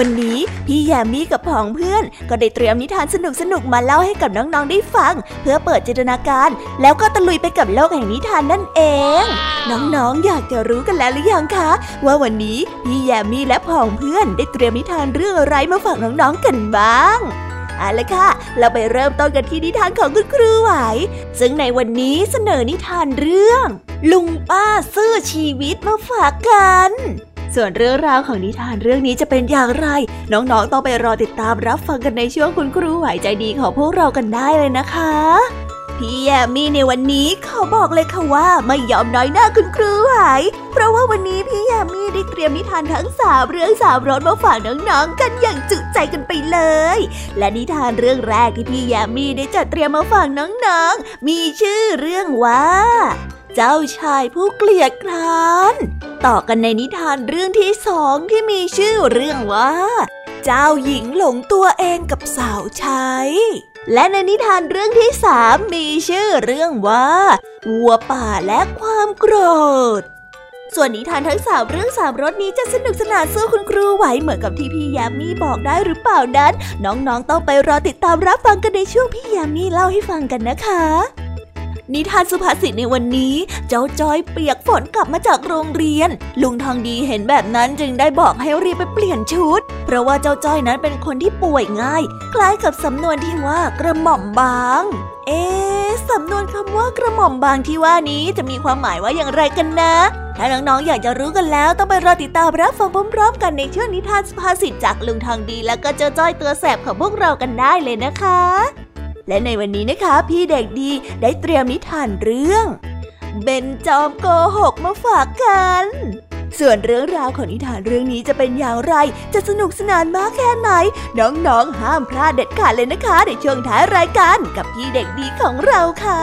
วันนี้พี่แยมมี่กับผองเพื่อนก็ได้เตรียมนิทานสนุกๆมาเล่าให้กับน้องๆได้ฟังเพื่อเปิดจินตนาการแล้วก็ตะลุยไปกับโลกแห่งนิทานนั่นเองน้องๆอยากจะรู้กันแล้วหรือยังคะว่าวันนี้พี่แยมมี่และผองเพื่อนได้เตรียมนิทานเรื่องอะไรมาฝากน้องๆกันบ้างเอาล่ะค่ะเราไปเริ่มต้นกันที่นิทานของคุณครูไหวซึ่งในวันนี้เสนอนิทานเรื่องลุงป้าซื่อชีวิตมาฝากกันส่วนเรื่องราวของนิทานเรื่องนี้จะเป็นอย่างไรน้องๆต้องไปรอติดตามรับฟังกันในช่วงคุณครูไหวใจดีของพวกเรากันได้เลยนะคะพี่แยมมี่ในวันนี้ขอบอกเลยค่ะว่าไม่ยอมน้อยหน้าคุณครูไหวเพราะว่าวันนี้พี่แยมมี่ได้เตรียมนิทานทั้ง3เรื่อง3รสมาฝากน้องๆกันอย่างจุใจกันไปเลยและนิทานเรื่องแรกที่พี่แยมมี่ได้จัดเตรียมมาฝากน้องๆมีชื่อเรื่องว่าเจ้าชายผู้เกลียดคร้านต่อกันในนิทานเรื่องที่2ที่มีชื่อเรื่องว่าเจ้าหญิงหลงตัวเองกับสาวใช้และในนิทานเรื่องที่3มีชื่อเรื่องว่าวัวป่าและความโกรธส่วนนิทานทั้ง3เรื่อง3รสนี้จะสนุกสนานสู้คุณครูไหวเหมือนกับที่พี่ยามีบอกได้หรือเปล่านั้นน้องๆต้องไปรอติดตามรับฟังกันในช่วงพี่ยามีเล่าให้ฟังกันนะคะนิทานสุภาษิตในวันนี้เจ้าจ้อยเปียกฝนกลับมาจากโรงเรียนลุงทองดีเห็นแบบนั้นจึงได้บอกให้รีบไปเปลี่ยนชุดเพราะว่าเจ้าจ้อยนั้นเป็นคนที่ป่วยง่ายคล้ายกับสำนวนที่ว่ากระหม่อมบางสำนวนคำว่ากระหม่อมบางที่ว่านี้จะมีความหมายว่าอย่างไรกันนะถ้าน้องๆอยากจะรู้กันแล้วต้องไปรอติดตามรับฟังพร้อมๆกันในช่วงนิทานสุภาษิตจากลุงทองดีและก็เจ้าจ้อยตัวแสบของพวกเรากันได้เลยนะคะและในวันนี้นะคะพี่เด็กดีได้เตรียมนิทานเรื่องเบนจอมโกหกมาฝากกันส่วนเรื่องราวของนิทานเรื่องนี้จะเป็นอย่างไรจะสนุกสนานมากแค่ไหนน้องๆห้ามพลาดเด็ดขาดเลยนะคะในช่วงท้ายรายการกับพี่เด็กดีของเราค่ะ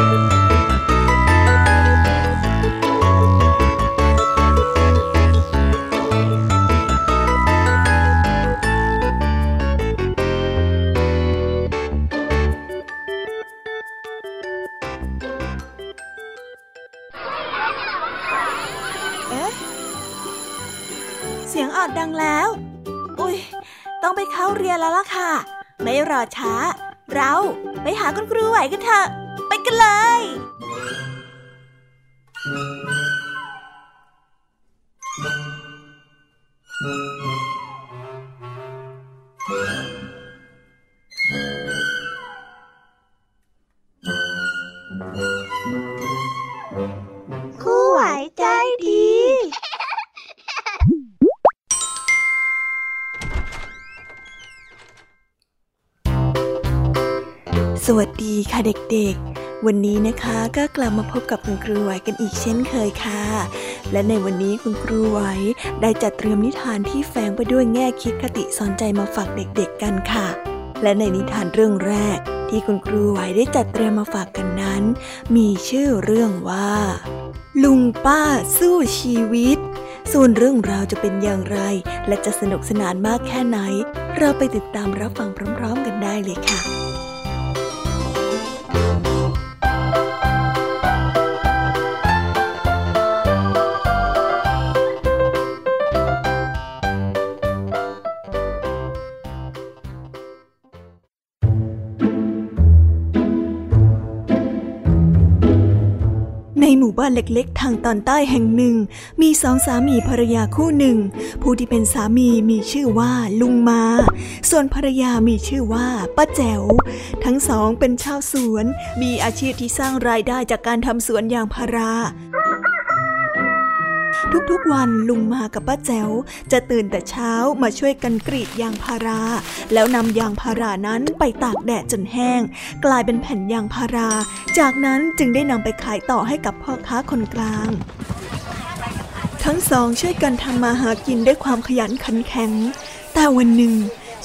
ดังแล้วอุ๊ยต้องไปเข้าเรียนแล้วล่ะค่ะไม่รอช้าเราไปหาคุณครูไหวกันเถอะไปกันเลยครูไหวใจดีสวัสดีค่ะเด็กๆวันนี้นะคะก็กลับมาพบกับคุณครูไหวกันอีกเช่นเคยค่ะและในวันนี้คุณครูไหวได้จัดเตรียมนิทานที่แฝงไปด้วยแง่คิดคติสอนใจมาฝากเด็กๆกันค่ะและในนิทานเรื่องแรกที่คุณครูไหวได้จัดเตรียมมาฝากกันนั้นมีชื่อเรื่องว่าลุงป้าสู้ชีวิตส่วนเรื่องราวจะเป็นอย่างไรและจะสนุกสนานมากแค่ไหนเราไปติดตามรับฟังพร้อมๆกันได้เลยค่ะในหมู่บ้านเล็กๆทางตอนใต้แห่งหนึ่งมีสองสามีภรรยาคู่หนึ่งผู้ที่เป็นสามีมีชื่อว่าลุงมาส่วนภรรยามีชื่อว่าป้าแจ๋วทั้งสองเป็นชาวสวนมีอาชีพที่สร้างรายได้จากการทำสวนยางพารา ทุกๆวันลุงมากับป้าแจ๋วจะตื่นแต่เช้ามาช่วยกันกรีดยางพาราแล้วนำยางพารานั้นไปตากแดดจนแห้งกลายเป็นแผ่นยางพาราจากนั้นจึงได้นำไปขายต่อให้กับพ่อค้าคนกลางทั้งสองช่วยกันทำมาหากินด้วยความขยันขันแข็งแต่วันหนึ่ง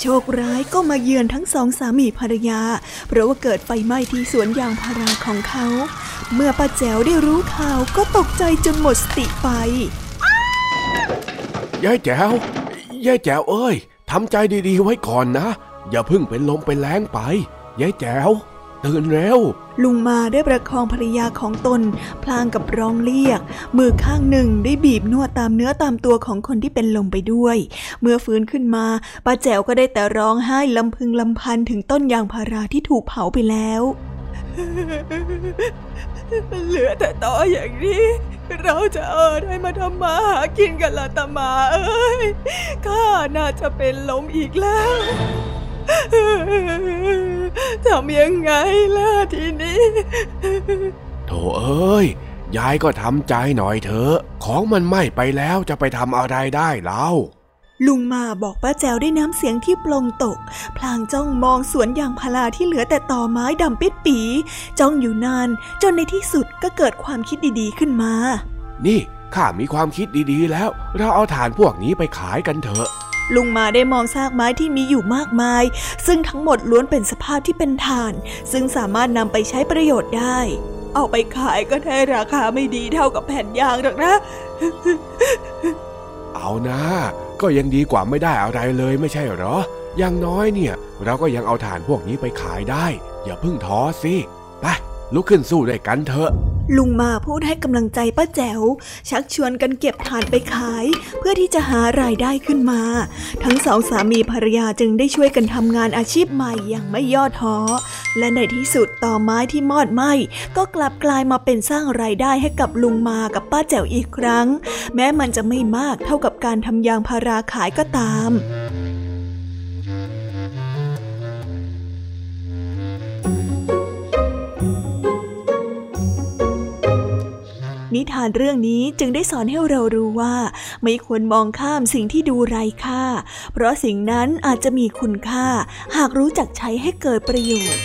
โชคร้ายก็มาเยือนทั้งสองสามีภรรยาเพราะว่าเกิดไฟไหม้ที่สวนยางพาราของเขาเมื่อป้าแจ๋วได้รู้ข่าวก็ตกใจจนหมดสติไปยายแจ๋วยายแจ๋วเอ้ยทำใจดีๆไว้ก่อนนะอย่าเพิ่งเป็นลมไปแล้งไปยายแจ๋วตื่นแล้วลุงมาได้ประคองภรรยาของตนพลางกับร้องเรียกมือข้างหนึ่งได้บีบนวดตามเนื้อตามตัวของคนที่เป็นลมไปด้วยเมื่อฟื้นขึ้นมาป้าแจ๋วก็ได้แต่ร้องไห้ลำพึงลำพันถึงต้นยางพาราที่ถูกเผาไปแล้วเหลือแต่ตออย่างนี้เราจะเอาอะไรมาทำมาหากินกันล่ะตามาเอ้ยข้าน่าจะเป็นลมอีกแล้วทำยังไงล่ะทีนี้โธ่เอ้ยยายก็ทำใจหน่อยเถอะของมันไหม้ไปแล้วจะไปทำอะไรได้เล่าลุงมาบอกป้าแจ๋วด้วยน้ำเสียงที่ปลงตกพลางจ้องมองสวนยางพาราที่เหลือแต่ตอไม้ดำปิดปีจ้องอยู่นานจนในที่สุดก็เกิดความคิดดีๆขึ้นมานี่ข้ามีความคิดดีๆแล้วเราเอาถ่านพวกนี้ไปขายกันเถอะลุงมาได้มองซากไม้ที่มีอยู่มากมายซึ่งทั้งหมดล้วนเป็นสภาพที่เป็นถ่านซึ่งสามารถนำไปใช้ประโยชน์ได้เอาไปขายก็ได้ราคาไม่ดีเท่ากับแผ่นยางหรอกนะเอานะก็ยังดีกว่าไม่ได้อะไรเลยไม่ใช่หรออย่างน้อยเนี่ยเราก็ยังเอาถ่านพวกนี้ไปขายได้อย่าเพิ่งท้อสิไปลุกขึ้นสู้ด้วยกันเถอะลุงมาพูดให้กำลังใจป้าแจ๋วชักชวนกันเก็บถ่านไปขายเพื่อที่จะหารายได้ขึ้นมาทั้งสองสามีภรรยาจึงได้ช่วยกันทำงานอาชีพใหม่อย่างไม่ย่อท้อและในที่สุดตอไม้ที่มอดไหม้ก็กลับกลายมาเป็นสร้างรายได้ให้กับลุงมากับป้าแจ๋วอีกครั้งแม้มันจะไม่มากเท่ากับการทำยางพาราขายก็ตามนิทานเรื่องนี้จึงได้สอนให้เรารู้ว่าไม่ควรมองข้ามสิ่งที่ดูไร้ค่าเพราะสิ่งนั้นอาจจะมีคุณค่าหากรู้จักใช้ให้เกิดประโยชน์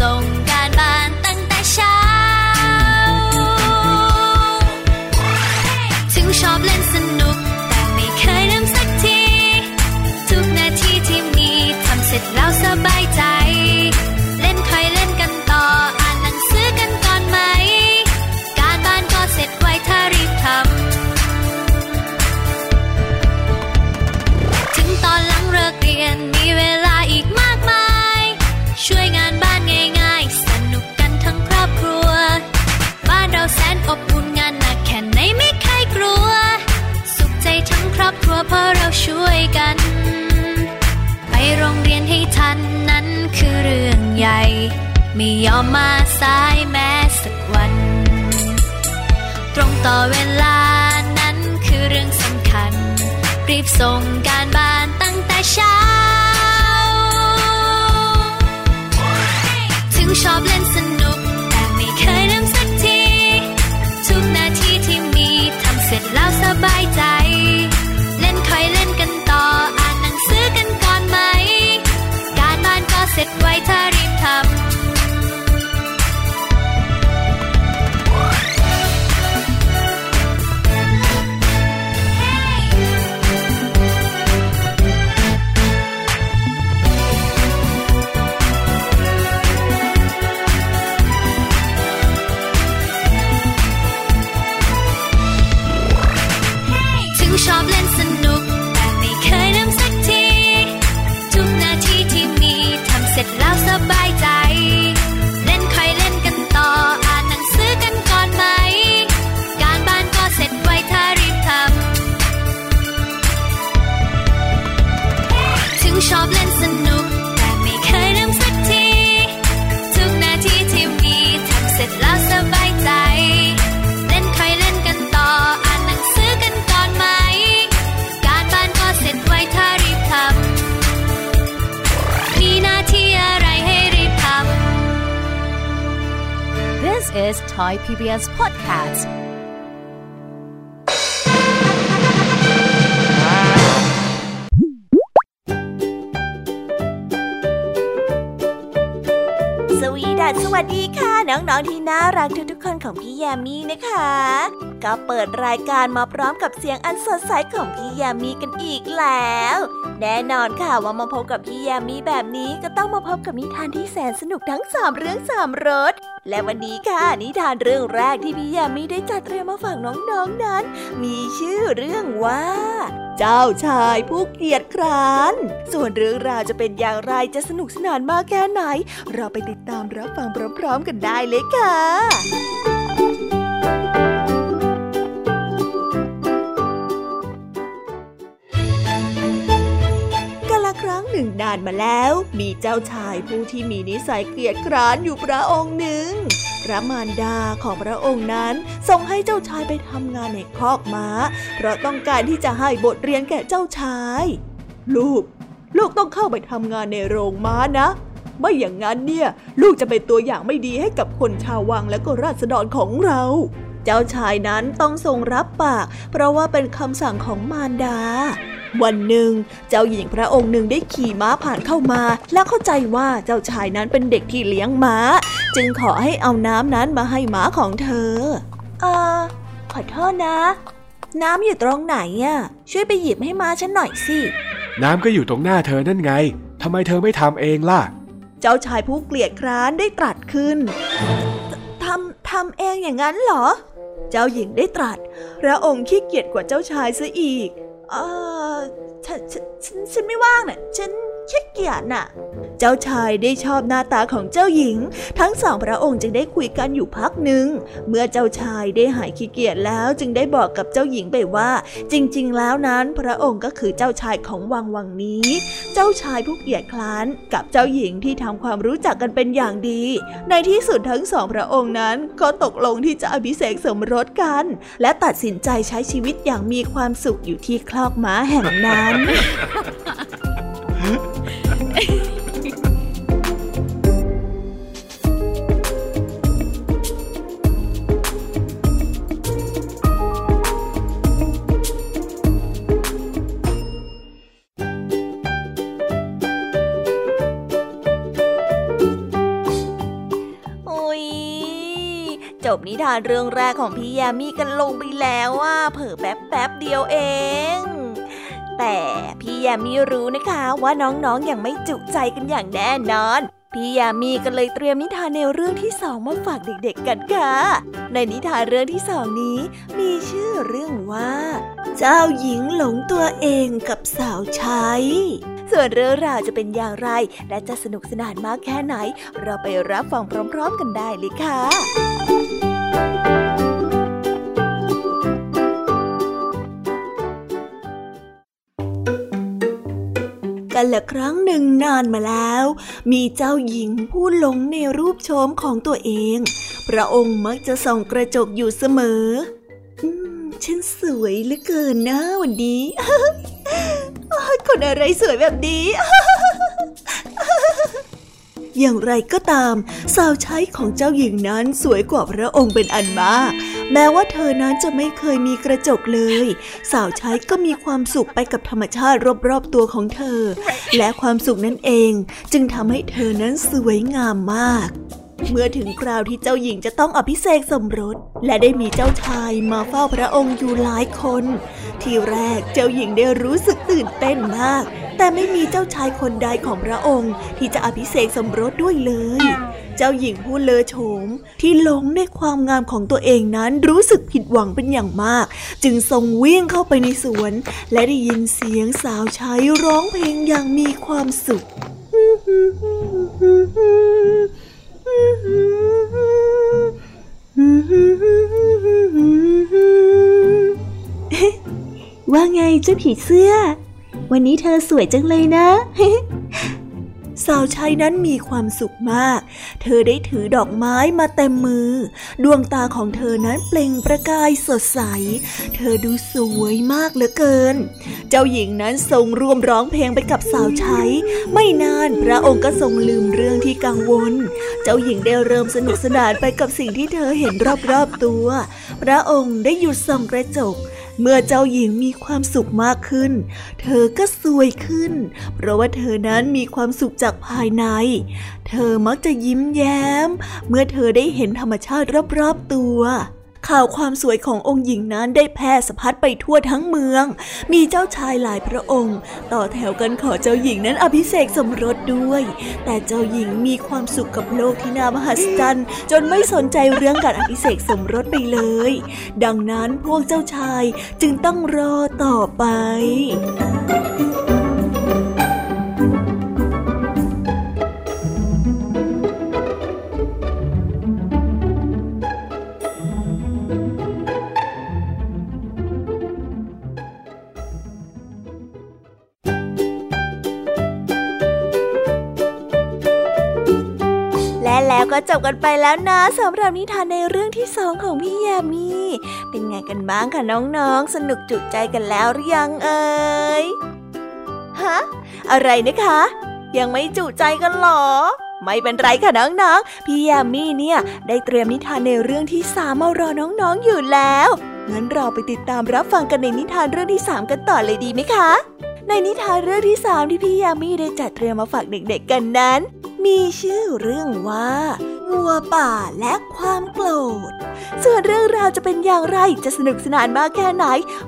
ส่งการบ้านตั้งแต่เช้า ไม่ยอมมาสายแม้สักวันตรงต่อเวลานั้นคือเรื่องสำคัญรีบส่งการบ้านตั้งแต่เช้าถึงชอบเล่นสนุกแต่ไม่เคยลืมสักทีทุกนาทีที่มีทำเสร็จแล้วสบายใจเล่นคอยเล่นกันต่ออ่านหนังสือกันก่อนไหมการบ้านก็เสร็จไวถ้ารีบทำชอบเล่นสนุกแต่ไม่เคยลืมสักทีทุกนาทีที่มีทำเสร็จแล้วสบายใจเล่นคอยเล่นกันต่ออ่านหนังสือกันก่อนไหมการบ้านก็เสร็จไวถ้ารีบทำถึงชอบเล่นสนุกแต่ไม่เคยลืมสักทีทุกนาทีที่มีทำเสร็จแล้วสบายใจThis is Thai PBS podcast. สวีดัสสวัสดีค่ะน้องๆที่น่ารักทุกๆคนของพี่แยมมี่นะคะก็เปิดรายการมาพร้อมกับเสียงอันสดใสของพี่แยมมี่กันอีกแล้วแน่นอนค่ะว่ามาพบกับพี่แยมมี่แบบนี้ก็ต้องมาพบกับนิทานที่แสนสนุกทั้ง3เรื่อง3รสและวันนี้ค่ะนิทานเรื่องแรกที่พี่แยมมี่ได้จัดเตรียมมาฝากน้องๆ นั้นมีชื่อเรื่องว่าเจ้าชายผู้เกียจคร้านส่วนเรื่องราวจะเป็นอย่างไรจะสนุกสนานมากแค่ไหนเราไปติดตามรับฟังพร้อมๆกันได้เลยค่ะครั้งหนึ่งนานมาแล้วมีเจ้าชายผู้ที่มีนิสัยเกียจคร้านอยู่พระองค์หนึ่งพระมารดาของพระองค์นั้นส่งให้เจ้าชายไปทำงานในคอกม้าเพราะต้องการที่จะให้บทเรียนแก่เจ้าชายลูกต้องเข้าไปทำงานในโรงม้านะไม่อย่างนั้นเนี่ยลูกจะเป็นตัวอย่างไม่ดีให้กับคนชาววังและก็ราษฎรของเราเจ้าชายนั้นต้องทรงรับปากเพราะว่าเป็นคำสั่งของมารดาวันหนึ่งเจ้าหญิงพระองค์หนึ่งได้ขี่ม้าผ่านเข้ามาและเข้าใจว่าเจ้าชายนั้นเป็นเด็กที่เลี้ยงม้าจึงขอให้เอาน้ำนั้นมาให้ม้าของเธอขอโทษนะน้ำอยู่ตรงไหนอ่ะช่วยไปหยิบให้ม้าฉันหน่อยสิน้ำก็อยู่ตรงหน้าเธอนั่นไงทำไมเธอไม่ทำเองล่ะเจ้าชายผู้เกลียดคร้านได้ตรัสขึ้นทำเองอย่างนั้นเหรอเจ้าหญิงได้ตรัสพระองค์ขี้เกียจกว่าเจ้าชายซะอีกฉันไม่ว่างน่ะฉันขี้เกียจน่ะเจ้าชายได้ชอบหน้าตาของเจ้าหญิงทั้งสองพระองค์จึงได้คุยกันอยู่พักหนึ่งเมื่อเจ้าชายได้หายขี้เกียจแล้วจึงได้บอกกับเจ้าหญิงไปว่าจริงๆแล้วนั้นพระองค์ก็คือเจ้าชายของวังนี้เจ้าชายผู้เกียจคร้านกับเจ้าหญิงที่ทำความรู้จักกันเป็นอย่างดีในที่สุดทั้งสองพระองค์นั้นก็ตกลงที่จะอภิเษกสมรสกันและตัดสินใจใช้ชีวิตอย่างมีความสุขอยู่ที่คลอกม้าแห่งนั้นจบนิทานเรื่องแรกของพี่ยามีกันลงไปแล้วว่าเผลอแป๊บเดียวเองแต่พี่ยามีรู้นะคะว่าน้องๆยังไม่จุใจกันอย่างแน่นอนพี่ยามีก็เลยเตรียมนิทานแนวเรื่องที่2มาฝากเด็กๆกันค่ะในนิทานเรื่องที่2นี้มีชื่อเรื่องว่าเจ้าหญิงหลงตัวเองกับสาวใช้ส่วนเรื่องราวจะเป็นอย่างไรและจะสนุกสนานมากแค่ไหนเราไปรับฟังพร้อมๆกันได้เลยค่ะก กันละครั้งหนึ่งนานมาแล้วมีเจ้าหญิงผู้หลงในรูปโฉมของตัวเองพระองค์มักจะส่องกระจกอยู่เสมอฉันสวยเหลือเกินนะวันนี้คนอะไรสวยแบบนี้อย่างไรก็ตามสาวใช้ของเจ้าหญิงนั้นสวยกว่าพระองค์เป็นอันมากแม้ว่าเธอนั้นจะไม่เคยมีกระจกเลยสาวใช้ก็มีความสุขไปกับธรรมชาติรอบๆตัวของเธอและความสุขนั้นเองจึงทำให้เธอนั้นสวยงามมากเมื่อถึงคราวที่เจ้าหญิงจะต้องอภิเษกสมรสและได้มีเจ้าชายมาเฝ้าพระองค์อยู่หลายคนทีแรกเจ้าหญิงได้รู้สึกตื่นเต้นมากแต่ไม่มีเจ้าชายคนใดของพระองค์ที่จะอภิเษกสมรสด้วยเลยเจ้าหญิงผู้เลอโฉมที่หลงในความงามของตัวเองนั้นรู้สึกผิดหวังเป็นอย่างมากจึงทรงวิ่งเข้าไปในสวนและได้ยินเสียงสาวใช้ร้องเพลงอย่างมีความสุขว่าไงเจ้าผีเสื้อวันนี้เธอสวยจังเลยนะสาวใช้นั้นมีความสุขมากเธอได้ถือดอกไม้มาเต็มมือดวงตาของเธอนั้นเปล่งประกายสดใสเธอดูสวยมากเหลือเกินเจ้าหญิงนั้นทรงร่วมร้องเพลงไปกับสาวใช้ไม่นานพระองค์ก็ทรงลืมเรื่องที่กังวลเจ้าหญิงได้เริ่มสนุกสนานไปกับสิ่งที่เธอเห็นรอบๆตัวพระองค์ได้หยุดส่องกระจกเมื่อเจ้าหญิงมีความสุขมากขึ้นเธอก็สวยขึ้นเพราะว่าเธอนั้นมีความสุขจากภายในเธอมักจะยิ้มแย้มเมื่อเธอได้เห็นธรรมชาติรอบๆตัวข่าวความสวยขององค์หญิงนั้นได้แพร่สะพัดไปทั่วทั้งเมืองมีเจ้าชายหลายพระองค์ต่อแถวกันขอเจ้าหญิงนั้นอภิเษกสมรสด้วยแต่เจ้าหญิงมีความสุขกับโลกที่น่ามหัศจรรย์จนไม่สนใจเรื่องการอภิเษกสมรสไปเลยดังนั้นพวกเจ้าชายจึงต้องรอต่อไปก็จบกันไปแล้วนะสำหรับนิทานในเรื่องที่2ของพี่ยามีเป็นไงกันบ้างคะน้องๆสนุกจุใจกันแล้วหรือยังเอ่ยฮะอะไรนะคะยังไม่จุใจกันหรอไม่เป็นไรค่ะน้องๆพี่ยามีเนี่ยได้เตรียมนิทานในเรื่องที่3มารอน้องๆอยู่แล้วงั้นเราไปติดตามรับฟังกันในนิทานเรื่องที่3กันต่อเลยดีไหมคะในนิทานเรื่องที่3ที่พี่ยามีได้จัดเตรียมมาฝากเด็กๆกันนั้นมีชื่อเรื่องว่าวัวป่าและความโกรธส่วนเรื่องราวจะเป็นอย่างไรจะสนุกสนานมากแค่ไหน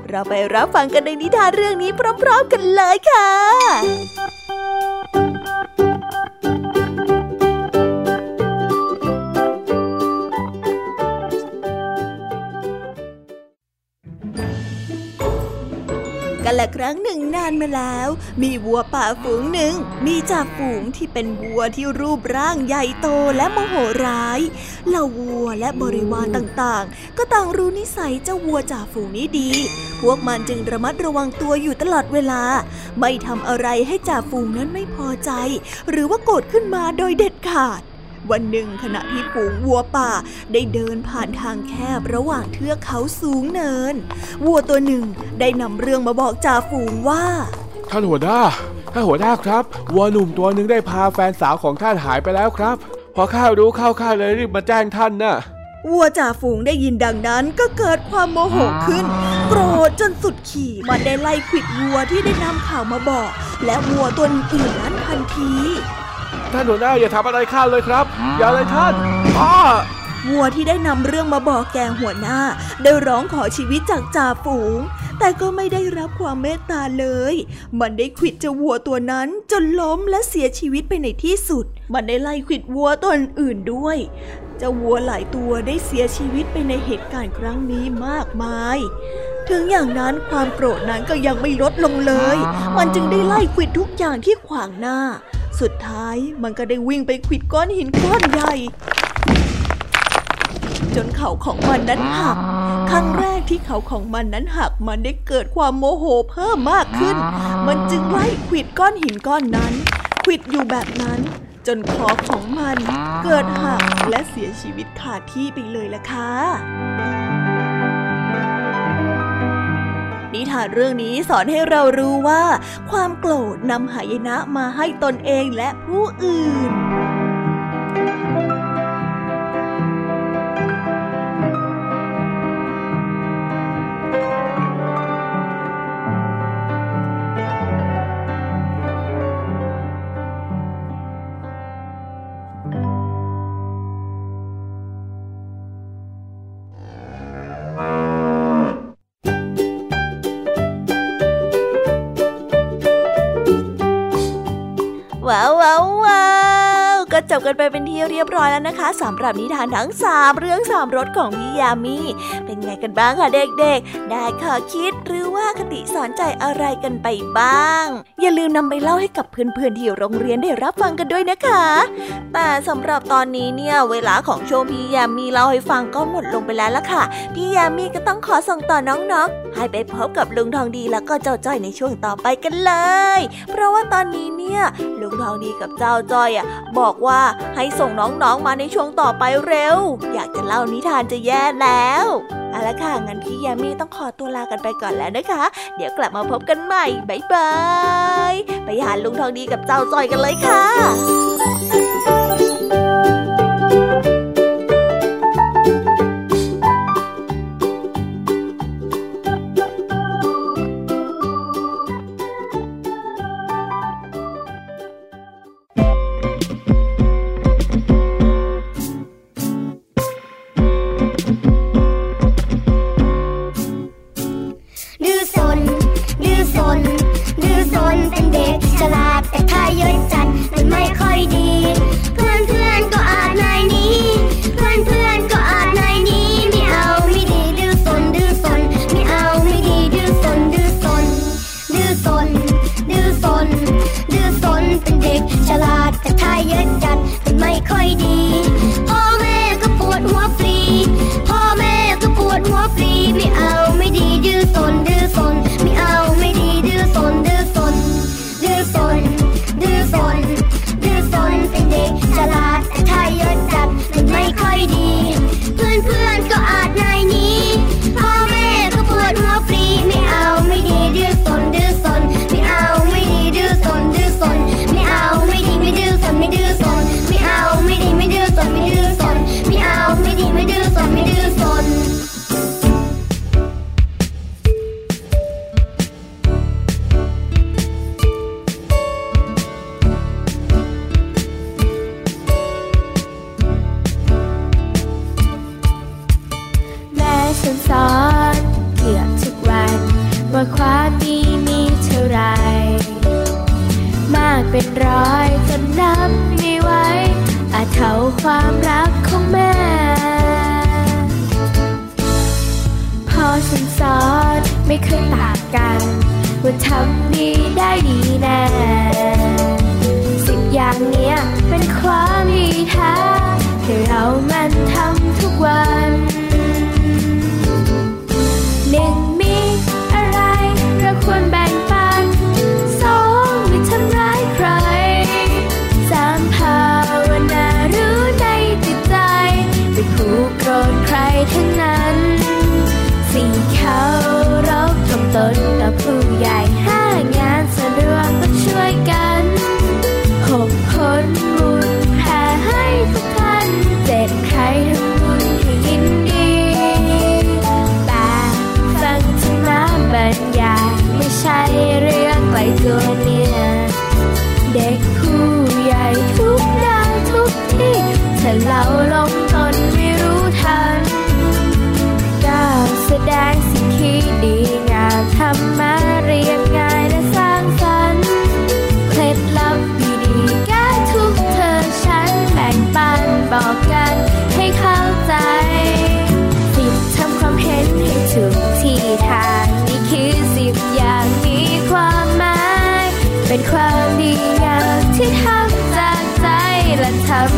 เราไปรับฟังกันในนิทานเรื่องนี้พร้อมๆกันเลยค่ะกันละครั้งหนึ่งนานมาแล้วมีวัวป่าฝูงหนึ่งมีจ่าฝูงที่เป็นวัวที่รูปร่างใหญ่โตและโมโหร้ายเหล่าวัวและบริวารต่างๆก็ต่างรู้นิสัยเจ้าวัวจ่าฝูงนี้ดีพวกมันจึงระมัดระวังตัวอยู่ตลอดเวลาไม่ทำอะไรให้จ่าฝูงนั้นไม่พอใจหรือว่าโกรธขึ้นมาโดยเด็ดขาดวันหนึ่งขณะที่ฝูงวัวป่าได้เดินผ่านทางแคบระหว่างเทือกเขาสูงเนินวัวตัวหนึ่งได้นำเรื่องมาบอกจ่าฝูงว่าท่านหัวหน้าครับวัวหนุ่มตัวหนึ่งได้พาแฟนสาวของท่านหายไปแล้วครับพอข้ารู้เข้าข้าเลยรีบมาแจ้งท่านน่ะวัวจ่าฝูงได้ยินดังนั้นก็เกิดความโมโหขึ้นโกรธจนสุดขีดมันได้ไล่ขวิดวัวที่ได้นำข่าวมาบอกและวัวตัวอื่นนั้นทันทีท่านหัวหน้าอย่าทำอะไรข้าเลยครับอย่าเลยท่านวัวที่ได้นำเรื่องมาบอกแก่หัวหน้าได้ร้องขอชีวิตจากจ่าฝูงแต่ก็ไม่ได้รับความเมตตาเลยมันได้ขวิดเจ้าวัวตัวนั้นจนล้มและเสียชีวิตไปในที่สุดมันได้ไล่ขวิดวัวตัวอื่นด้วยเจ้าวัวหลายตัวได้เสียชีวิตไปในเหตุการณ์ครั้งนี้มากมายถึงอย่างนั้นความโกรธนั้นก็ยังไม่ลดลงเลยมันจึงได้ไล่ขวิดทุกอย่างที่ขวางหน้าสุดท้ายมันก็ได้วิ่งไปขวิดก้อนหินก้อนใหญ่ จนเข่าของมันนั้นหักครั้งแรกที่เข่าของมันนั้นหักมันได้เกิดความโมโหเพิ่มมากขึ้นมันจึงไล่ขวิดก้อนหินก้อนนั้นขวิดอยู่แบบนั้นจนคอของมันเกิดหักและเสียชีวิตคาที่ไปเลยล่ะค่ะนิทานเรื่องนี้สอนให้เรารู้ว่าความโกรธนำหายนะมาให้ตนเองและผู้อื่นจบกันไปเป็นที่เรียบร้อยแล้วนะคะสำหรับนิทานทั้ง3เรื่อง3รสของพี่ยามีเป็นไงกันบ้างคะเด็กๆได้ข้อคิดหรือว่าคติสอนใจอะไรกันไปบ้างอย่าลืมนำไปเล่าให้กับเพื่อนๆที่โรงเรียนได้รับฟังกันด้วยนะคะแต่สำหรับตอนนี้เนี่ยเวลาของโชว์พี่ยามีเล่าให้ฟังก็หมดลงไปแล้วล่ะค่ะพี่ยามีก็ต้องขอส่งต่อน้องๆให้ไปพบกับลุงทองดีแล้วก็เจ้าจ้อยในช่วงต่อไปกันเลยเพราะว่าตอนนี้เนี่ยลุงทองดีกับเจ้าจ้อยบอกว่าให้ส่งน้องๆมาในช่วงต่อไปเร็วอยากจะเล่านิทานจะแย่แล้วเอาละค่ะงั้นพี่ยามีต้องขอตัวลากันไปก่อนแล้วนะคะเดี๋ยวกลับมาพบกันใหม่บ๊ายบายไปหาลุงทองดีกับเจ้าจ้อยกันเลยค่ะท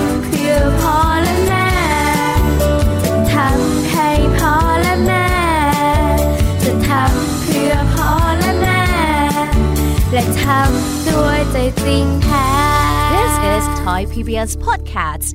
ำเพื่อพอและแม่ทำ ทำด้วยใจจริงแท้ This is Thai PBS Podcast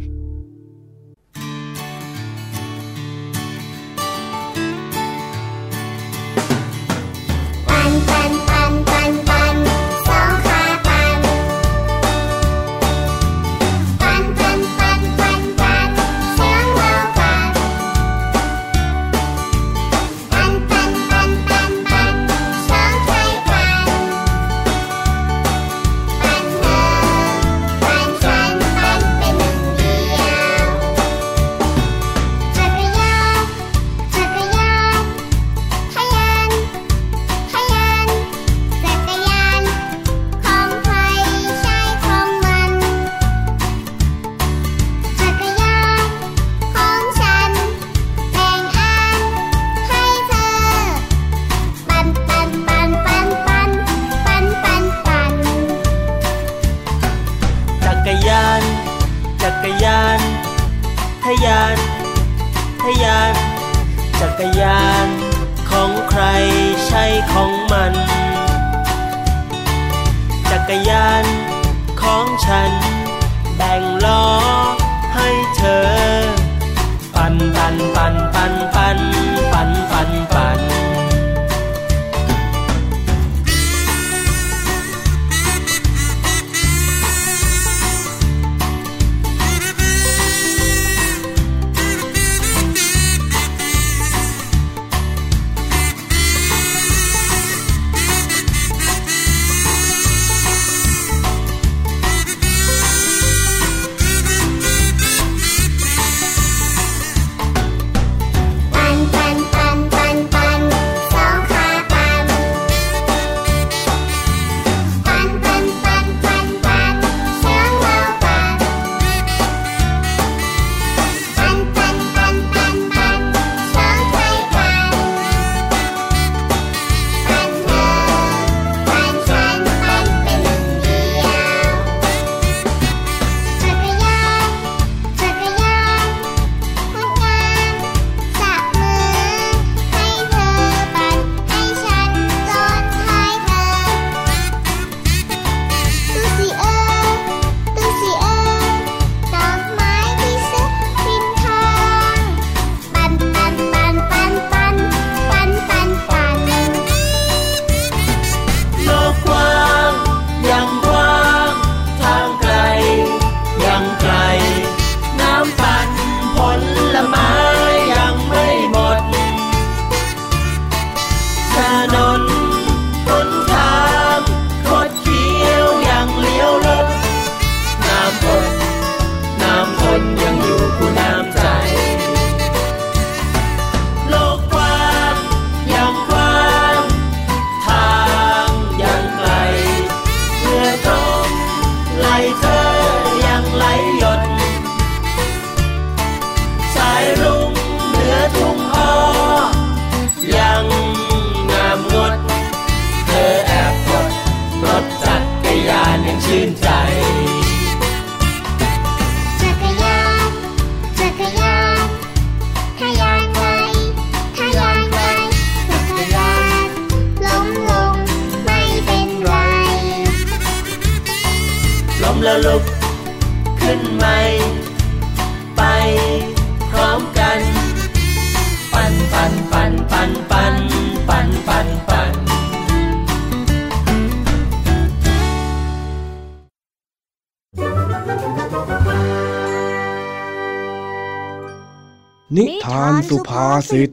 นิทานสุภาษิตเย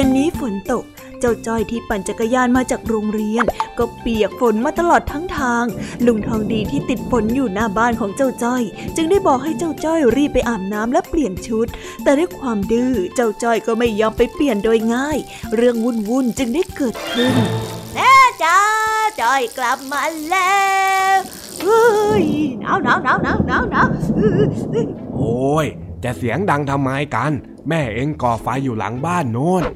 ็นนี้ฝนตกเจ้าจ้อยที่ปั่นจักรยานมาจากโรงเรียนก็เปียกฝนมาตลอดทั้งทางลุงทองดีที่ติดฝนอยู่หน้าบ้านของเจ้าจ้อยจึงได้บอกให้เจ้าจ้อยรีบไปอาบน้ำและเปลี่ยนชุดแต่ด้วยความดื้อเจ้าจ้อยก็ไม่ยอมไปเปลี่ยนโดยง่ายเรื่องวุ่นๆจึงได้เกิดขึ้นแม่จ้าจ้อยกลับมาแล้วเฮ้ยหนาวหนาวหนาวหนาวหนาวหนาวโอ้ยจะเสียงดังทำไมกันแม่เองก่อไฟอยู่หลังบ้านโน่น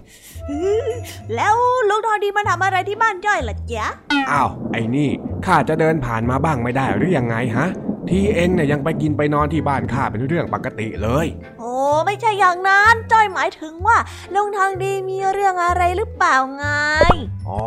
แล้วลุงทองดีมาทำอะไรที่บ้านจ้อยล่ะจ๊ะอ้าวไอ้นี่ข้าจะเดินผ่านมาบ้างไม่ได้หรือยังไงฮะ ที่เองเนี่ยยังไปกินไปนอนที่บ้านข้าเป็นเรื่องปกติเลยโอ้ไม่ใช่อย่างนั้นจ้อยหมายถึงว่าลุงทองดีมีเรื่องอะไรหรือเปล่าไงอ๋อ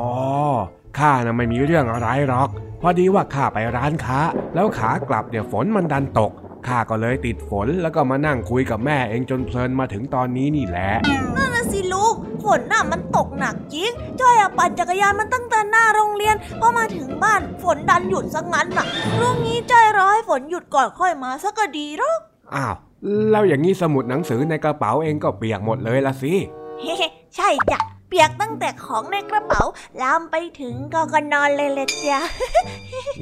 ข้านะไม่มีเรื่องอะไรหรอกพอดีว่าข้าไปร้านค้าแล้วขากลับเนี่ยฝนมันดันตกข้าก็เลยติดฝนแล้วก็มานั่งคุยกับแม่เองจนเพลินมาถึงตอนนี้นี่แหละนั่นน่ะสิลูกฝนน่ะมันตกหนักจริงจ้อยปั่นจักรยานมันตั้งแต่หน้าโรงเรียนพอมาถึงบ้านฝนดันหยุดซะงั้นน่ะเรื่องนี้จ้อยรอให้ฝนหยุดก่อนค่อยมาซะก็ดีหรอกอ้าวแล้วอย่างนี้สมุดหนังสือในกระเป๋าเองก็เปียกหมดเลยละสิเฮ้ใช่จ้ะเปียกตั้งแต่ของในกระเป๋าลามไปถึงก็นอนเลยละจ้ะ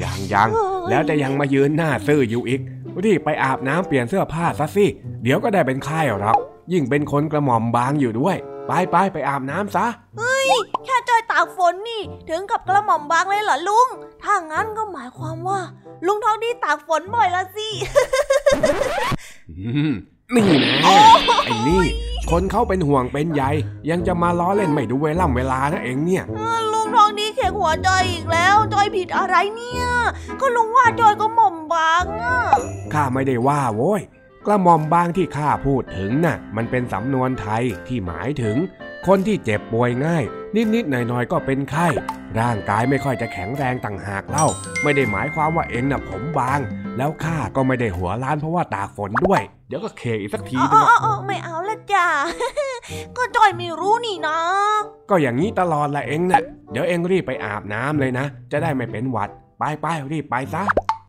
ยังแล้วจะยังมายืนหน้าซื่ออยู่อีกรีบไปอาบน้ำเปลี่ยนเสื้อผ้าซะสิเดี๋ยวก็ได้เป็นไข้หรอกยิ่งเป็นคนกระหม่อมบางอยู่ด้วยไปอาบน้ำซะเฮ้ยแค่จ้อยตากฝนนี่ถึงกับกระหม่อมบางเลยเหรอลุงถ้างั้นก็หมายความว่าลุงทองดีตากฝนบ่อยละสิ นี่นะไอ้นี่คนเขาเป็นห่วงเป็นใยยังจะมาล้อเล่นไม่ดูเวลานะเองเนี่ยลุงทองดีเข่งหัวจอยอีกแล้วจอยผิดอะไรเนี่ยก็ลุงว่าจอยก็หม่อมบางอ่ะข้าไม่ได้ว่าโว้ยกระหม่อมบางที่ข้าพูดถึงน่ะมันเป็นสำนวนไทยที่หมายถึงคนที่เจ็บป่วยง่ายนิดหน่อยๆก็เป็นไข้ร่างกายไม่ค่อยจะแข็งแรงต่างหากเล่าไม่ได้หมายความว่าเองน่ะผมบางแล้วข้าก็ไม่ได้หัวล้านเพราะว่าตากฝนด้วยเดี๋ยวก็เคอีกสักทีนึงอ๋อไม่เอาละจ้ะก็จอยไม่รู้นี่นะก็อย่างนี้ตลอดละเองน่ะเดี๋ยวเองรีบไปอาบน้ำเลยนะจะได้ไม่เป็นหวัดไปรีบไปซะ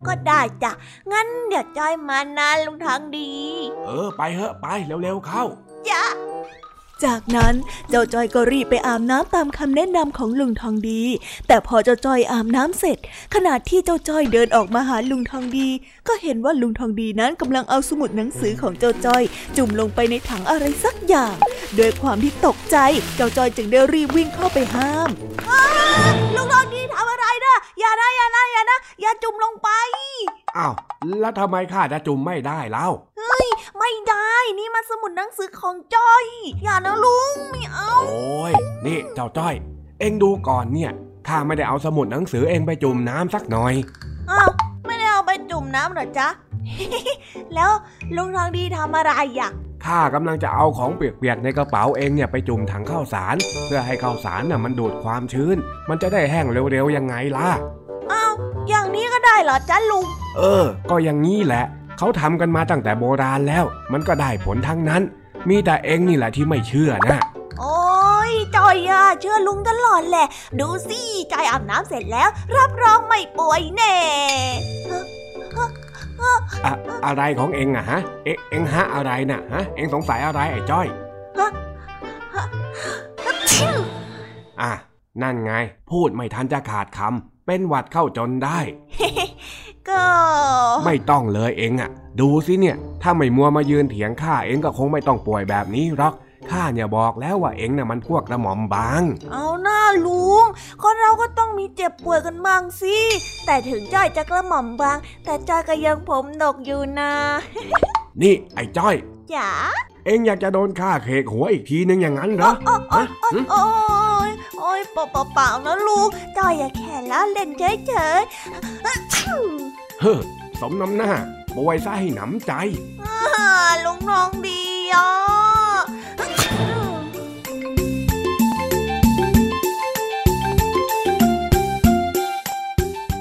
ก็ได้จ้ะงั้นเดี๋ยวจอยมานะลุงทองดีไปเถอะไปเร็วๆเข้าจ้ะจากนั้นเจ้าจ้อยก็รีบไปอาบน้ำตามคำแนะนำของลุงทองดีแต่พอเจ้าจ้อยอาบน้ำเสร็จขณะที่เจ้าจ้อยเดินออกมาหาลุงทองดีก็เห็นว่าลุงทองดีนั้นกำลังเอาสมุดหนังสือของเจ้าจ้อยจุ่มลงไปในถังอะไรสักอย่างด้วยความที่ตกใจเจ้าจ้อยจึงได้รีบวิ่งเข้าไปห้ามลุงทองดีทำอะไรนะอย่านะอย่าจุ่มลงไปอ้าวแล้วทำไมข้าจะจุ่มไม่ได้เล่าไม่ได้นี่มันสมุดหนังสือของจ้อยอย่านะลุงไม่เอาโอ้ยนี่เจ้าจ้อยเอ็งดูก่อนเนี่ยข้าไม่ได้เอาสมุดหนังสือเอ็งไปจุ่มน้ำสักหน่อยอ้าวไม่ได้เอาไปจุ่มน้ำหรอจ๊ะ แล้วลุงทองดีทำอะไรอ่ะข้ากำลังจะเอาของเปียกๆในกระเป๋าเองเนี่ยไปจุ่มถังข้าวสารเพื่อให้ข้าวสารน่ะมันดูดความชื้นมันจะได้แห้งเร็วๆยังไงล่ะอ้าวอย่างนี้ก็ได้เหรอจ๊ะลุงก็อย่างนี้แหละเขาทำกันมาตั้งแต่โบราณแล้วมันก็ได้ผลทั้งนั้นมีแต่เองนี่แหละที่ไม่เชื่อนะโอ้ยจอยอะเชื่อลุงตลอดแหละดูสิจอยอาบน้ำเสร็จแล้วรับรองไม่ป่วยแน่อะไรของเองอะฮะเองฮะอะไรน่ะฮะเองสงสัยอะไรไอ้จ้อยอ่ะนั่นไงพูดไม่ทันจะขาดคำเป็นหวัดเข้าจนได้ก็ไม่ต้องเลยเองอะดูสิเนี่ยถ้าไม่มัวมายืนเถียงข้าเองก็คงไม่ต้องป่วยแบบนี้หรอกข้าเนี่ยบอกแล้วว่าเองน่ะมันพวกกระหม่อมบางเอาหน้าลุงคนเราก็ต้องมีเจ็บป่วยกันบ้างสิแต่ถึงจ้อยจะกระหม่อมบางแต่จ้อยก็ยังผมหนกอยู่นะนี่ไอ้จ้อยจ๋าเองอยากจะโดนข้าเขกหัวอีกทีนึงอย่างนั้นเหรอโอ๊ยเปล่านะลุงจ้อยอย่าแค่ล้อเล่นเฉยเฮ้อสมน้ำหน้าป่วยซะให้หนำใจลุงน้องดีอ่ะแ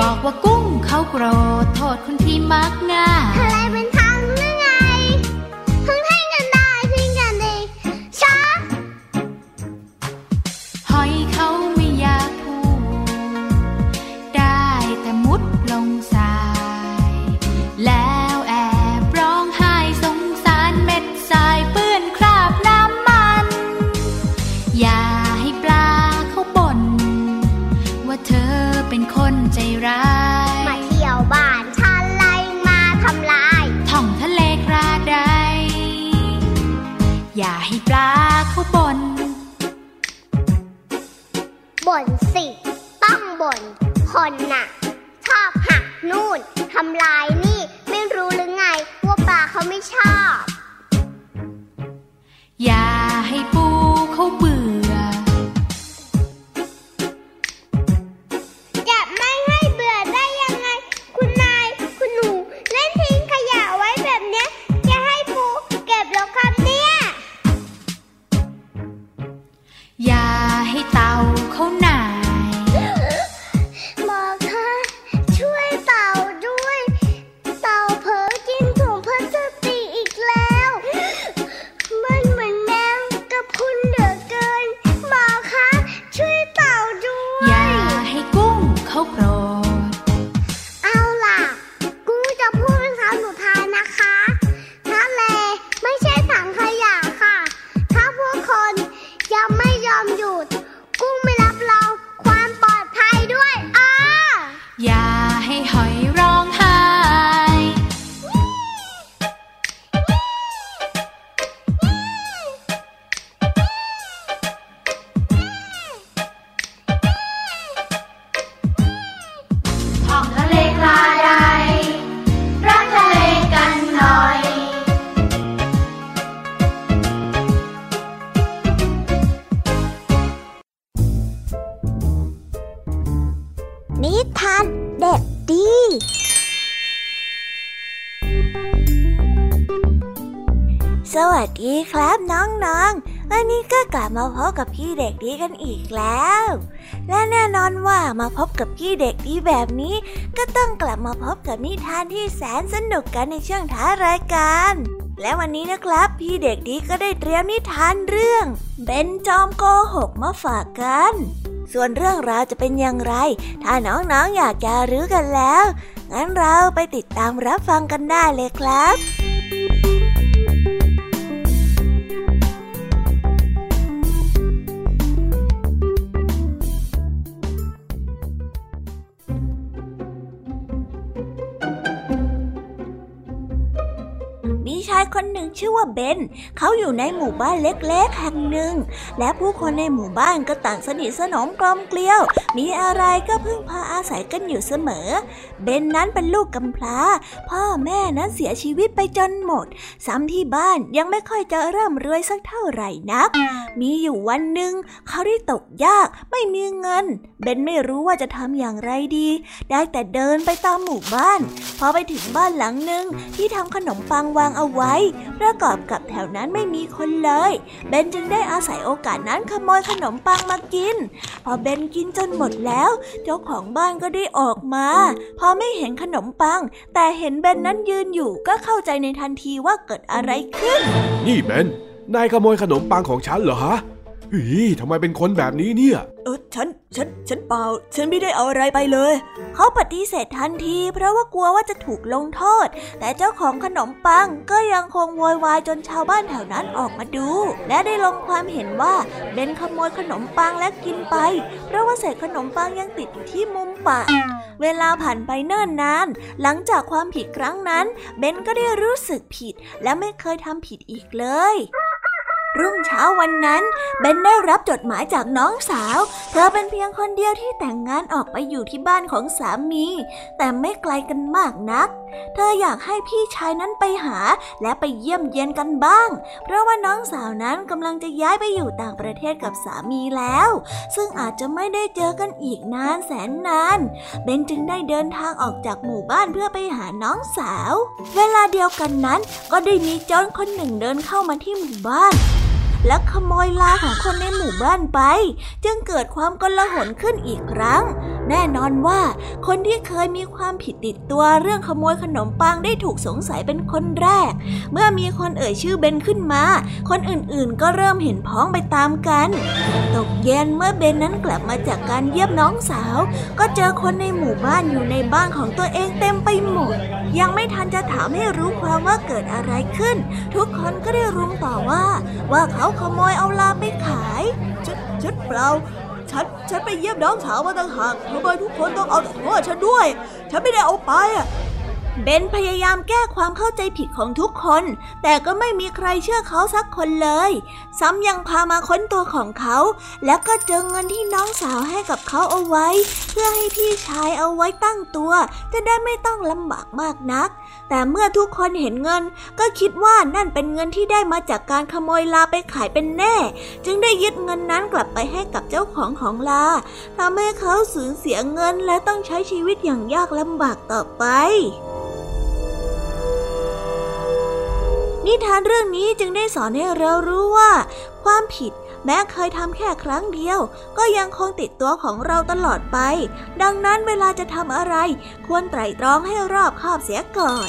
บอกว่ากุ้งเขาโกรธโทษคนที่มักง่ายอะไรเป็นทางหรือไงเพิ่งให้กันได้ทิ้งกันเองช้าหอยเขาไม่อยากพูดได้แต่มุดลงสายแล้วแอบร้องไห้สงสารเม็ดทรายเปื้อนคราบน้ำมันอย่าให้ปลาเขาบ่นว่าเธอเป็นคนใจร้ายอย่าให้ปลาเขาบ่นสิต้องบ่นคนน่ะชอบหักนู่นทำลายนี่ไม่รู้หรือไงว่าปลาเขาไม่ชอบอย่าให้ปูเขาเบื่อจะไม่ให้เบื่อได้ยังไงคุณนายคุณหนูเล่นทิ้งขยะไว้แบบเนี้ยจะให้ปูเก็บแล้วครับเนี่ยอย่าให้เต่าเขาหน่ายบอกเธอช่วยเต่าด้วยเต่าเผลอกินถุงพลาสติกอีกแล้วมันเหมือนแมงกะพรุนเหลือเกินบอกค่ะช่วยเต่าด้วยอย่าให้กุ้งเขาโกรธเอาล่ะกูจะพูดเป็นคำสุดท้ายนะคะทะเลไม่ใช่ถังขยะค่ะถ้าพวกคนยังไม่ยอมหยุดกุ้งไม่รับรองความปลอดภัยด้วยอย่าให้หอยร้องไห้ท้องทะเลคลาใดรักทะเลกันหน่อยนิทานเด็กดีสวัสดีครับน้องๆวันนี้ก็กลับมาพบกับพี่เด็กดีกันอีกแล้วและแน่นอนว่ามาพบกับพี่เด็กดีแบบนี้ก็ต้องกลับมาพบกับนิทานที่แสนสนุกกันในช่วงท้ายรายการและวันนี้นะครับพี่เด็กดีก็ได้เตรียมนิทานเรื่องเบนจอมโกหกมาฝากกันส่วนเรื่องราวจะเป็นอย่างไรถ้าน้องๆอยากจะรู้กันแล้วงั้นเราไปติดตามรับฟังกันได้เลยครับมีชายคนหนึ่งชื่อว่าเบนเขาอยู่ในหมู่บ้านเล็กๆแห่งหนึ่งและผู้คนในหมู่บ้านก็ต่างสนิทสนมกลมเกลียวมีอะไรก็พึ่งพาอาศัยกันอยู่เสมอเบนนั้นเป็นลูกกำพร้าพ่อแม่นั้นเสียชีวิตไปจนหมดซ้ำที่บ้านยังไม่ค่อยจะร่ำรวยสักเท่าไหร่นักมีอยู่วันหนึ่งเขาได้ตกยากไม่มีเงินเบนไม่รู้ว่าจะทำอย่างไรดีได้แต่เดินไปตามหมู่บ้านพอไปถึงบ้านหลังหนึ่งที่ทำขนมปังวางเอาไว้ประกอบกับแถวนั้นไม่มีคนเลยเบนจึงได้อาศัยโอกาสนั้นขโมยขนมปังมากินพอเบนกินจนหมดแล้วเจ้าของบ้านก็ได้ออกมาพอไม่เห็นขนมปังแต่เห็นเบนนั้นยืนอยู่ก็เข้าใจในทันทีว่าเกิดอะไรขึ้นนี่เบนนายขโมยขนมปังของฉันเหรอฮะทำไมเป็นคนแบบนี้เนี่ยฉันเปล่าฉันไม่ได้เอาอะไรไปเลยเขาปฏิเสธทันทีเพราะว่ากลัวว่าจะถูกลงโทษแต่เจ้าของขนมปังก็ยังคงโวยวายจนชาวบ้านแถวนั้นออกมาดูและได้ลงความเห็นว่าเบนขโมยขนมปังและกินไปเพราะว่าเศษขนมปังยังติดอยู่ที่มุมปากเวลาผ่านไปเนิ่นนานหลังจากความผิดครั้งนั้นเบนก็ได้รู้สึกผิดและไม่เคยทำผิดอีกเลยรุ่งเช้าวันนั้นเบนได้รับจดหมายจากน้องสาวเธอเป็นเพียงคนเดียวที่แต่งงานออกไปอยู่ที่บ้านของสามีแต่ไม่ไกลกันมากนักเธออยากให้พี่ชายนั้นไปหาและไปเยี่ยมเยียนกันบ้างเพราะว่าน้องสาวนั้นกำลังจะย้ายไปอยู่ต่างประเทศกับสามีแล้วซึ่งอาจจะไม่ได้เจอกันอีกนานแสนนานเบนจึงได้เดินทางออกจากหมู่บ้านเพื่อไปหาน้องสาวเวลาเดียวกันนั้นก็ได้มีโจรคนหนึ่งเดินเข้ามาที่หมู่บ้านและขโมยลาของคนในหมู่บ้านไปจึงเกิดความโกลาหลขึ้นอีกครั้ง แน่นอนว่าคนที่เคยมีความผิดติดตัวเรื่องขโมยขนมปังได้ถูกสงสัยเป็นคนแรกเมื่อมีคนเอ่ยชื่อเบนขึ้นมาคนอื่นๆก็เริ่มเห็นพ้องไปตามกันตกเย็นเมื่อเบนนั้นกลับมาจากการเยี่ยมน้องสาวก็เจอคนในหมู่บ้านอยู่ในบ้านของตัวเองเต็มไปหมดยังไม่ทันจะถามให้รู้ความว่าเกิดอะไรขึ้นทุกคนก็ได้รุมต่อว่าเขาขโมยเอาลาไปขายชุดเปล่าฉันไปเยี่ยมน้องสาวมาต่างหากทำไมทุกคนต้องเอาแต่โทษฉันด้วยฉันไม่ได้เอาไปเบนพยายามแก้ความเข้าใจผิดของทุกคนแต่ก็ไม่มีใครเชื่อเขาสักคนเลยซ้ำยังพามาค้นตัวของเขาแล้วก็เจอเงินที่น้องสาวให้กับเขาเอาไว้เพื่อให้พี่ชายเอาไว้ตั้งตัวจะได้ไม่ต้องลำบากมากนักแต่เมื่อทุกคนเห็นเงินก็คิดว่านั่นเป็นเงินที่ได้มาจากการขโมยลาไปขายเป็นแน่จึงได้ยึดเงินนั้นกลับไปให้กับเจ้าของลาทำให้เขาสูญเสียเงินและต้องใช้ชีวิตอย่างยากลำบากต่อไปนิทานเรื่องนี้จึงได้สอนให้เรารู้ว่าความผิดแม้เคยทำแค่ครั้งเดียวก็ยังคงติดตัวของเราตลอดไปดังนั้นเวลาจะทำอะไรควรไตร่ตรองให้รอบคอบเสียก่อน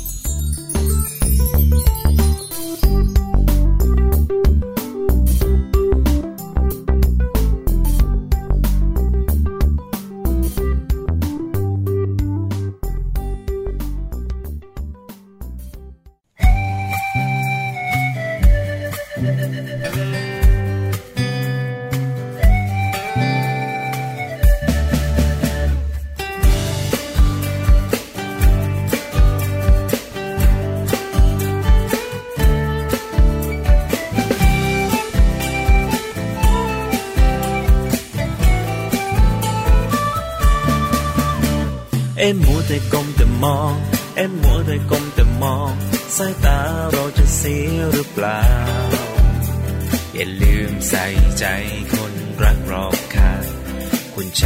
เอ็มมัวแต่ก้มแต่มองเอ็มมัวแต่ก้มแต่มองสายตาเราจะเสียหรือเปล่าอย่าลืมใส่ใจคนรักรอบข้างคุณใจ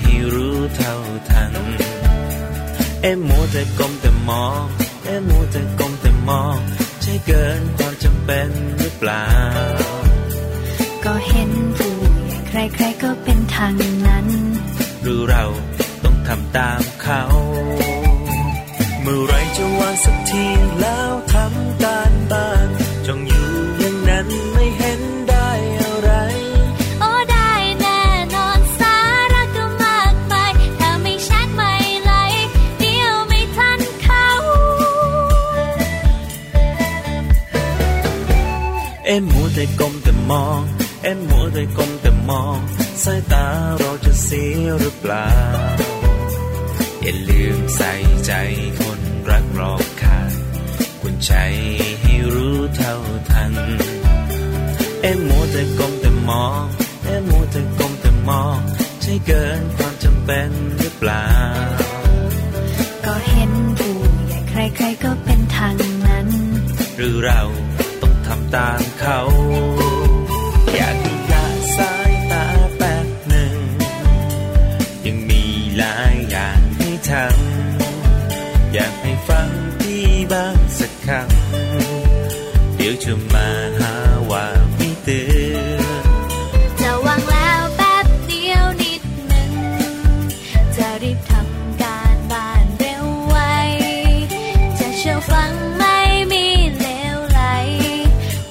ให้รู้เท่าทันเอ็มมัวแต่ก้มแต่มองเอ็มมัวแต่ก้มแต่มองใช่เกินความจำเป็นหรือเปล่าก็เห็นผู้ใครๆก็เป็นทางนั้นหรือเราทำตามเขาเมื่อไรจะวางสักทีแล้วทำตามบ้านจ้องอยู่อย่างนั้นไม่เห็นได้อะไรโอ้ได้แน่นอนสาระก็มากไปถ้าไม่ชัดไม่ไหลเดี๋ยวไม่ทันเขาเอ็มมัวแต่ก้มแต่มองเอ็มมัวแต่ก้มแต่มองสายตาเราจะเสียหรือเปล่าอย่าลืมใส่ใจคนรักรอบข้างคุณใจให้รู้เท่าทันเอ็มมัวแต่ก้มแต่มองเอ็มมัวแต่ก้มแต่มองใช่เกินความจำเป็นหรือเปล่าก็เห็นผู้ใหญ่ใครๆก็เป็นทางนั้นหรือเราต้องทำตามเขาอยากดูละสายตาแป๊บหนึ่งยังมีหลายอย่างอยากให้ฟังพี่บ้างสักคำเดี๋ยวจะมาหาว่าไม่เตือนจะวางแล้วแป๊บเดียวนิดหนึ่งจะรีบทำการบ้านเร็วไวจะเชื่อฟังไม่มีเลวไหล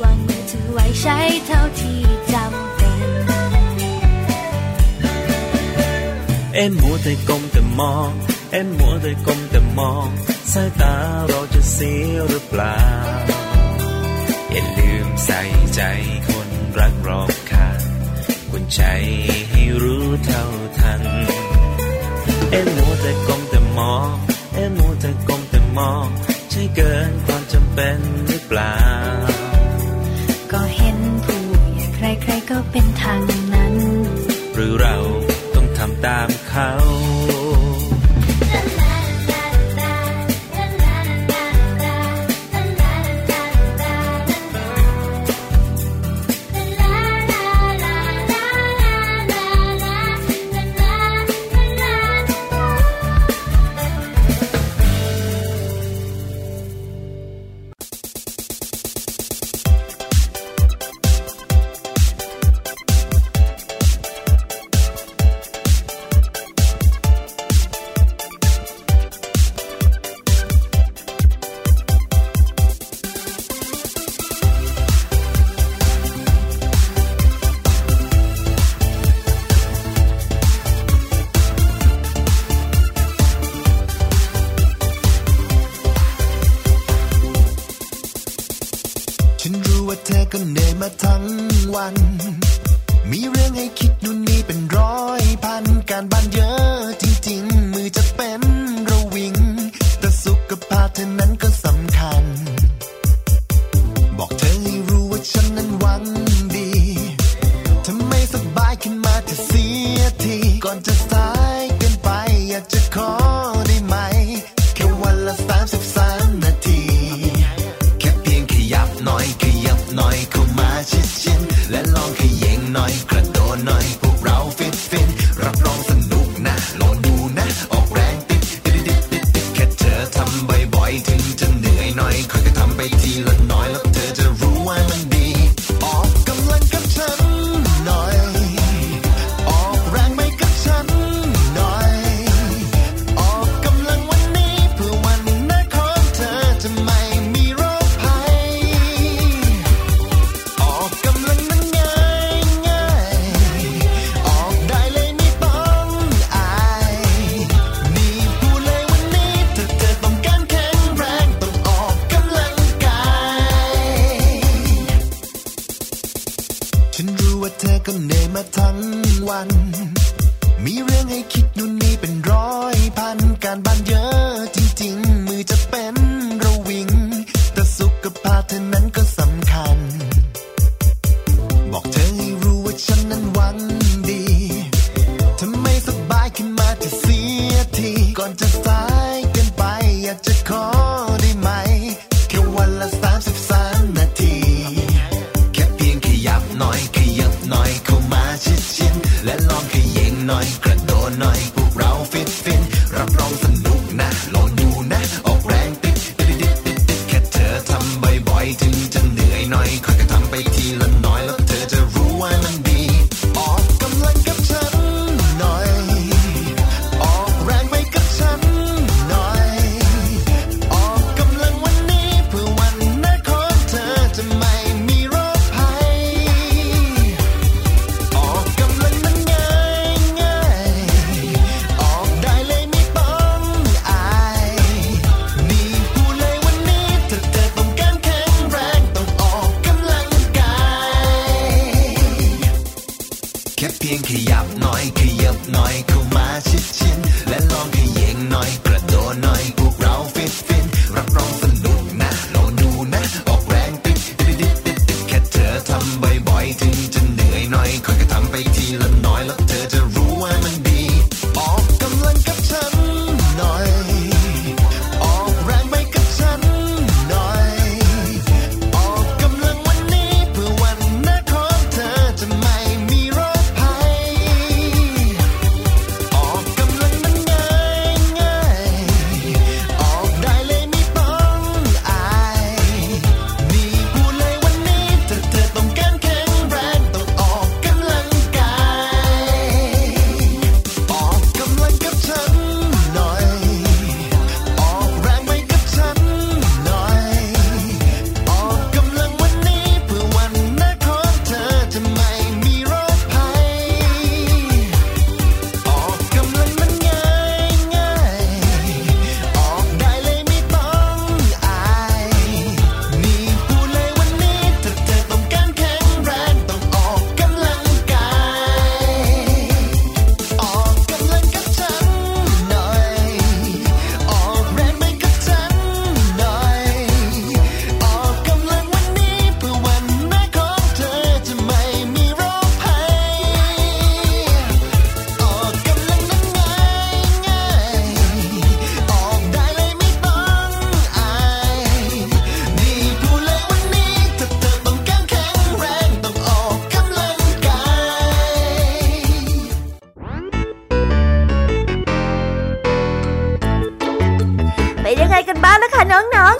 วางมือถือไว้ใช้เท่าที่จำเป็นเอ็มมัวแต่ก้มแต่มองเอ็มมัวแต่ก้มแต่มองสายตาเราจะ เสียหรือเปล่าอย่าลืมใส่ใจคนรักรอบข้างคุณใจให้รู้เท่าทันเอ็นมัวแต่กลมแต่มองเอ็นมัวแต่กลมแต่มองใช่เกินความจำเป็นหรือเปล่าก็เห็นผู้ใหญ่ใครๆก็เป็นทางนั้นหรือเราต้องทำตามเขา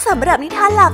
สำหรับนิทานหลาก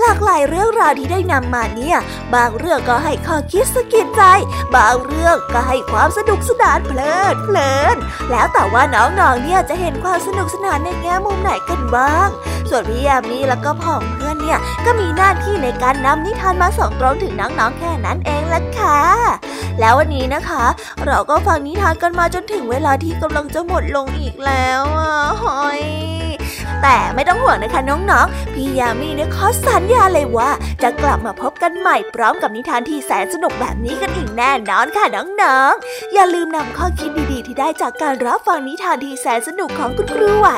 หลากหลายเรื่องราวที่ได้นำมาเนี่ยบางเรื่องก็ให้ข้อคิดสะกิดใจบางเรื่องก็ให้ความสนุกสนานเพลินแล้วแต่ว่าน้องๆเนี่ยจะเห็นความสนุกสนานในแง่มุมไหนกันบ้างส่วนพี่ยามีแล้วก็พ่อเพื่อนเนี่ยก็มีหน้าที่ในการนำนิทานมาส่งตรงถึงน้องๆแค่นั้นเองล่ะค่ะแล้ววันนี้นะคะเราก็ฟังนิทานกันมาจนถึงเวลาที่กำลังจะหมดลงอีกแล้วหอยแต่ไม่ต้องห่วงนะคะน้องๆพี่ยามีเนี่ยขอสัญญาเลยว่าจะกลับมาพบกันใหม่พร้อมกับนิทานที่แสนสนุกแบบนี้กันอีกแน่นอนค่ะน้องๆอย่าลืมนำข้อคิดดีๆที่ได้จากการรับฟังนิทานที่แสนสนุกของคุณครูไหว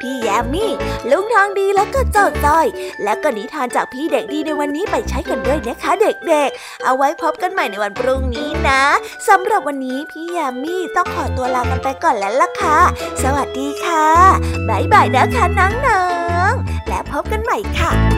พี่ยามีลุงทองดีแล้วก็เจ้าจ้อยและก็นิทานจากพี่เด็กดีในวันนี้ไปใช้กันด้วยนะคะเด็กๆเอาไว้พบกันใหม่ในวันพรุ่งนี้นะสำหรับวันนี้พี่ยามีต้องขอตัวลากันไปก่อนแล้วล่ะค่ะสวัสดีค่ะบ๊ายบายนะคะน้องๆและพบกันใหม่ค่ะ